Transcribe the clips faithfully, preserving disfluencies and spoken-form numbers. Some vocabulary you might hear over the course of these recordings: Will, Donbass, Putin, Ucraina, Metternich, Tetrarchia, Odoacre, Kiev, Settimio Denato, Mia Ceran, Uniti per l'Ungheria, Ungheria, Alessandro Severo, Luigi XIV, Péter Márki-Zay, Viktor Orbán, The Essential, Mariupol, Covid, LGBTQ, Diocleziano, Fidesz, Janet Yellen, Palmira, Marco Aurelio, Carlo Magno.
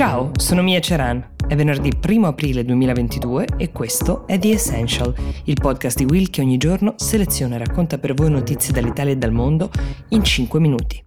Ciao, sono Mia Ceran. È venerdì primo aprile duemilaventidue e questo è The Essential, il podcast di Will che ogni giorno seleziona e racconta per voi notizie dall'Italia e dal mondo in cinque minuti.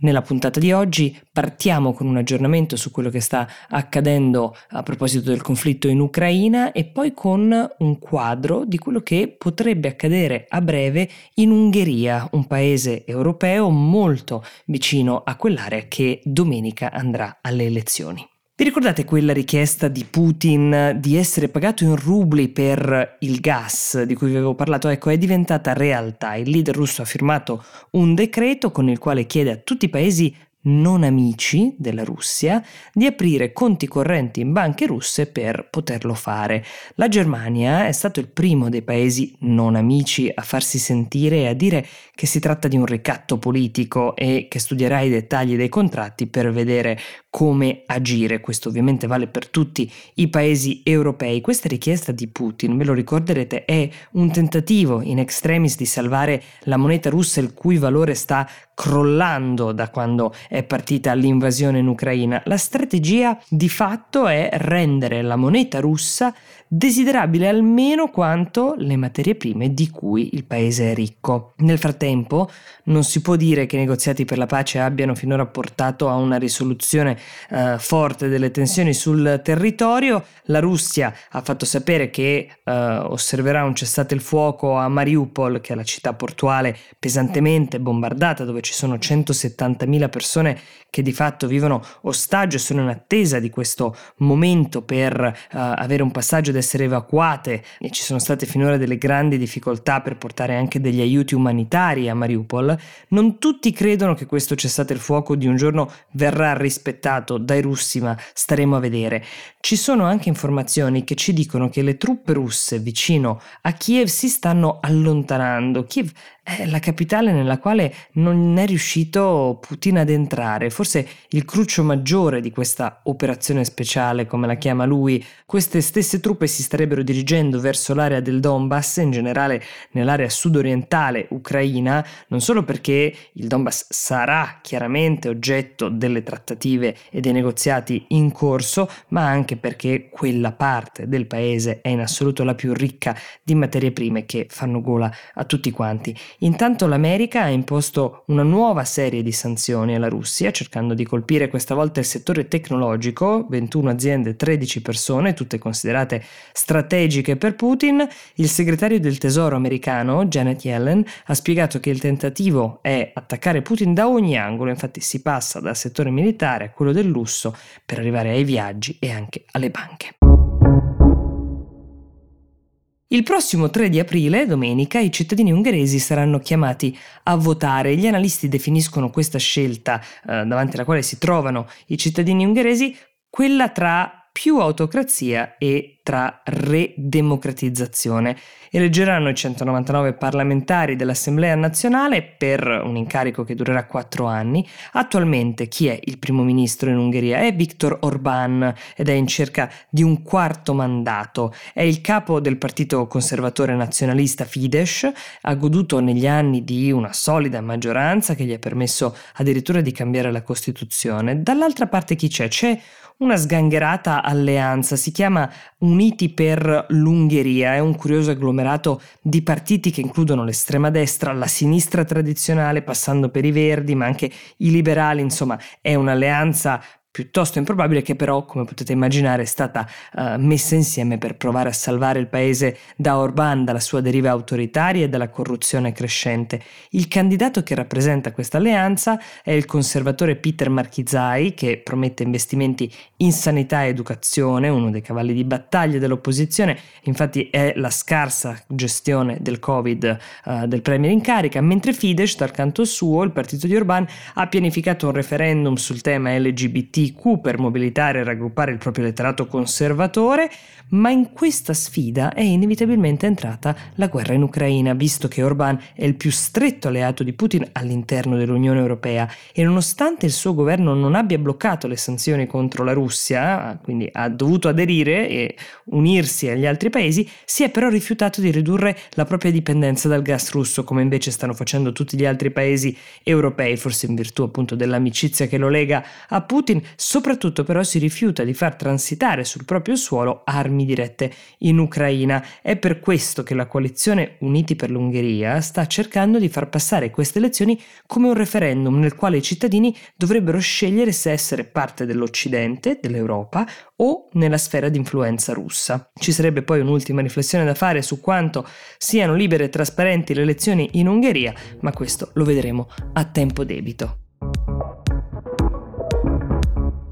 Nella puntata di oggi partiamo con un aggiornamento su quello che sta accadendo a proposito del conflitto in Ucraina e poi con un quadro di quello che potrebbe accadere a breve in Ungheria, un paese europeo molto vicino a quell'area che domenica andrà alle elezioni. Vi ricordate quella richiesta di Putin di essere pagato in rubli per il gas di cui vi avevo parlato? Ecco, è diventata realtà. Il leader russo ha firmato un decreto con il quale chiede a tutti i paesi non amici della Russia di aprire conti correnti in banche russe per poterlo fare. La Germania è stato il primo dei paesi non amici a farsi sentire e a dire che si tratta di un ricatto politico e che studierà i dettagli dei contratti per vedere come agire. Questo ovviamente vale per tutti i paesi europei. Questa richiesta di Putin, ve lo ricorderete, è un tentativo in extremis di salvare la moneta russa, il cui valore sta crollando da quando è partita l'invasione in Ucraina. La strategia di fatto è rendere la moneta russa desiderabile almeno quanto le materie prime di cui il paese è ricco. Nel frattempo non si può dire che i negoziati per la pace abbiano finora portato a una risoluzione eh, forte delle tensioni sul territorio. La Russia ha fatto sapere che eh, osserverà un cessate il fuoco a Mariupol, che è la città portuale pesantemente bombardata, dove ci sono centosettantamila persone che di fatto vivono ostaggio e sono in attesa di questo momento per eh, avere un passaggio, essere evacuate, e ci sono state finora delle grandi difficoltà per portare anche degli aiuti umanitari a Mariupol. Non tutti credono che questo cessate il fuoco di un giorno verrà rispettato dai russi, ma staremo a vedere. Ci sono anche informazioni che ci dicono che le truppe russe vicino a Kiev si stanno allontanando. Kiev è la capitale nella quale non è riuscito Putin ad entrare, forse il cruccio maggiore di questa operazione speciale, come la chiama lui. Queste stesse truppe si starebbero dirigendo verso l'area del Donbass, in generale nell'area sudorientale ucraina, non solo perché il Donbass sarà chiaramente oggetto delle trattative e dei negoziati in corso, ma anche perché quella parte del paese è in assoluto la più ricca di materie prime che fanno gola a tutti quanti. Intanto l'America ha imposto una nuova serie di sanzioni alla Russia, cercando di colpire questa volta il settore tecnologico, ventuno aziende, tredici persone, tutte considerate strategiche per Putin. Il segretario del tesoro americano, Janet Yellen, ha spiegato che il tentativo è attaccare Putin da ogni angolo, infatti si passa dal settore militare a quello del lusso per arrivare ai viaggi e anche alle banche. Il prossimo tre di aprile, domenica, i cittadini ungheresi saranno chiamati a votare. Gli analisti definiscono questa scelta, eh, davanti alla quale si trovano i cittadini ungheresi, quella tra più autocrazia e tra redemocratizzazione. Eleggeranno i centonovantanove parlamentari dell'Assemblea nazionale per un incarico che durerà quattro anni. Attualmente chi è il primo ministro in Ungheria è Viktor Orbán ed è in cerca di un quarto mandato. È il capo del partito conservatore nazionalista Fidesz, ha goduto negli anni di una solida maggioranza che gli ha permesso addirittura di cambiare la Costituzione. Dall'altra parte chi c'è? C'è una sgangherata alleanza, si chiama Uniti per l'Ungheria, è un curioso agglomerato di partiti che includono l'estrema destra, la sinistra tradizionale, passando per i verdi, ma anche i liberali. Insomma, è un'alleanza piuttosto improbabile che però, come potete immaginare, è stata uh, messa insieme per provare a salvare il paese da Orbán, dalla sua deriva autoritaria e dalla corruzione crescente. Il candidato che rappresenta questa alleanza è il conservatore Péter Márki-Zay, che promette investimenti in sanità e educazione, uno dei cavalli di battaglia dell'opposizione. Infatti è la scarsa gestione del Covid uh, del premier in carica, mentre Fidesz, dal canto suo, il partito di Orbán, ha pianificato un referendum sul tema L G B T L G B T Q per mobilitare e raggruppare il proprio letterato conservatore, ma in questa sfida è inevitabilmente entrata la guerra in Ucraina, visto che Orbán è il più stretto alleato di Putin all'interno dell'Unione Europea e nonostante il suo governo non abbia bloccato le sanzioni contro la Russia, quindi ha dovuto aderire e unirsi agli altri paesi, si è però rifiutato di ridurre la propria dipendenza dal gas russo, come invece stanno facendo tutti gli altri paesi europei, forse in virtù appunto dell'amicizia che lo lega a Putin. Soprattutto però si rifiuta di far transitare sul proprio suolo armi dirette in Ucraina. È per questo che la coalizione Uniti per l'Ungheria sta cercando di far passare queste elezioni come un referendum nel quale i cittadini dovrebbero scegliere se essere parte dell'Occidente, dell'Europa o nella sfera di influenza russa. Ci sarebbe poi un'ultima riflessione da fare su quanto siano libere e trasparenti le elezioni in Ungheria, ma questo lo vedremo a tempo debito.